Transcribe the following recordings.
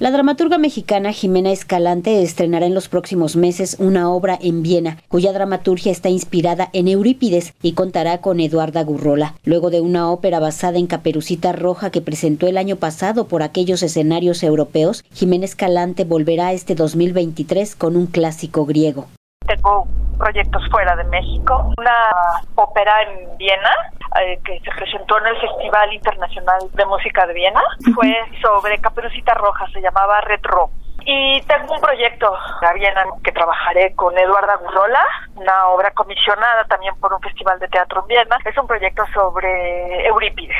La dramaturga mexicana Ximena Escalante estrenará en los próximos meses una obra en Viena, cuya dramaturgia está inspirada en Eurípides y contará con Eduarda Gurrola, luego de una ópera basada en Caperucita Roja que presentó el año pasado por aquellos escenarios europeos. Ximena Escalante volverá este 2023 con un clásico griego. Tengo proyectos fuera de México, una ópera en Viena que se presentó en el Festival Internacional de Música de Viena, fue sobre Caperucita Roja, se llamaba Retro. Y tengo un proyecto a Viena que trabajaré con Eduarda Gurrola, una obra comisionada también por un festival de teatro en Viena, es un proyecto sobre Eurípides.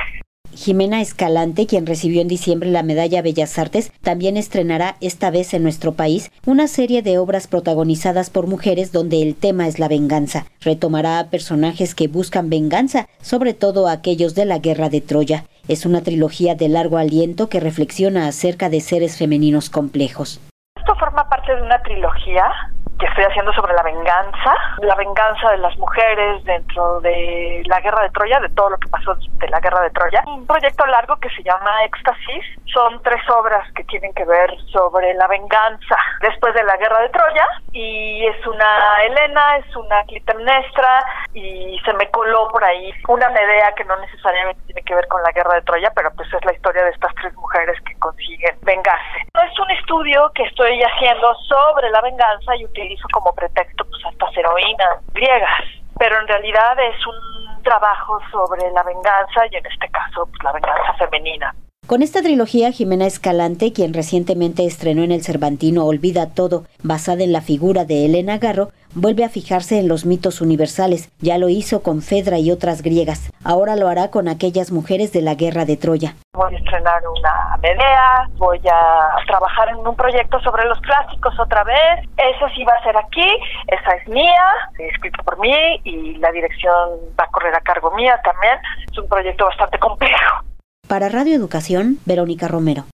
Ximena Escalante, quien recibió en diciembre la medalla Bellas Artes, también estrenará, esta vez en nuestro país, una serie de obras protagonizadas por mujeres donde el tema es la venganza. Retomará a personajes que buscan venganza, sobre todo a aquellos de la Guerra de Troya. Es una trilogía de largo aliento que reflexiona acerca de seres femeninos complejos. Esto forma parte de una trilogía que estoy haciendo sobre la venganza de las mujeres dentro de la Guerra de Troya, de todo lo que pasó de la Guerra de Troya. Un proyecto largo que se llama Éxtasis, son 3 obras que tienen que ver sobre la venganza después de la Guerra de Troya, y es una Elena, es una Clitemnestra, y se me coló por ahí una Medea que no necesariamente tiene que ver con la Guerra de Troya, pero pues es la historia de estas 3 mujeres que consiguen vengarse. Es un estudio que estoy haciendo sobre la venganza y utilizo como pretexto pues a estas heroínas griegas, pero en realidad es un trabajo sobre la venganza y en este caso pues, la venganza femenina. Con esta trilogía, Ximena Escalante, quien recientemente estrenó en El Cervantino Olvida Todo, basada en la figura de Elena Garro, vuelve a fijarse en los mitos universales. Ya lo hizo con Fedra y otras griegas. Ahora lo hará con aquellas mujeres de la Guerra de Troya. Voy a estrenar una Medea, voy a trabajar en un proyecto sobre los clásicos otra vez. Eso sí va a ser aquí, esa es mía, escrito por mí y la dirección va a correr a cargo mía también. Es un proyecto bastante complejo. Para Radio Educación, Verónica Romero.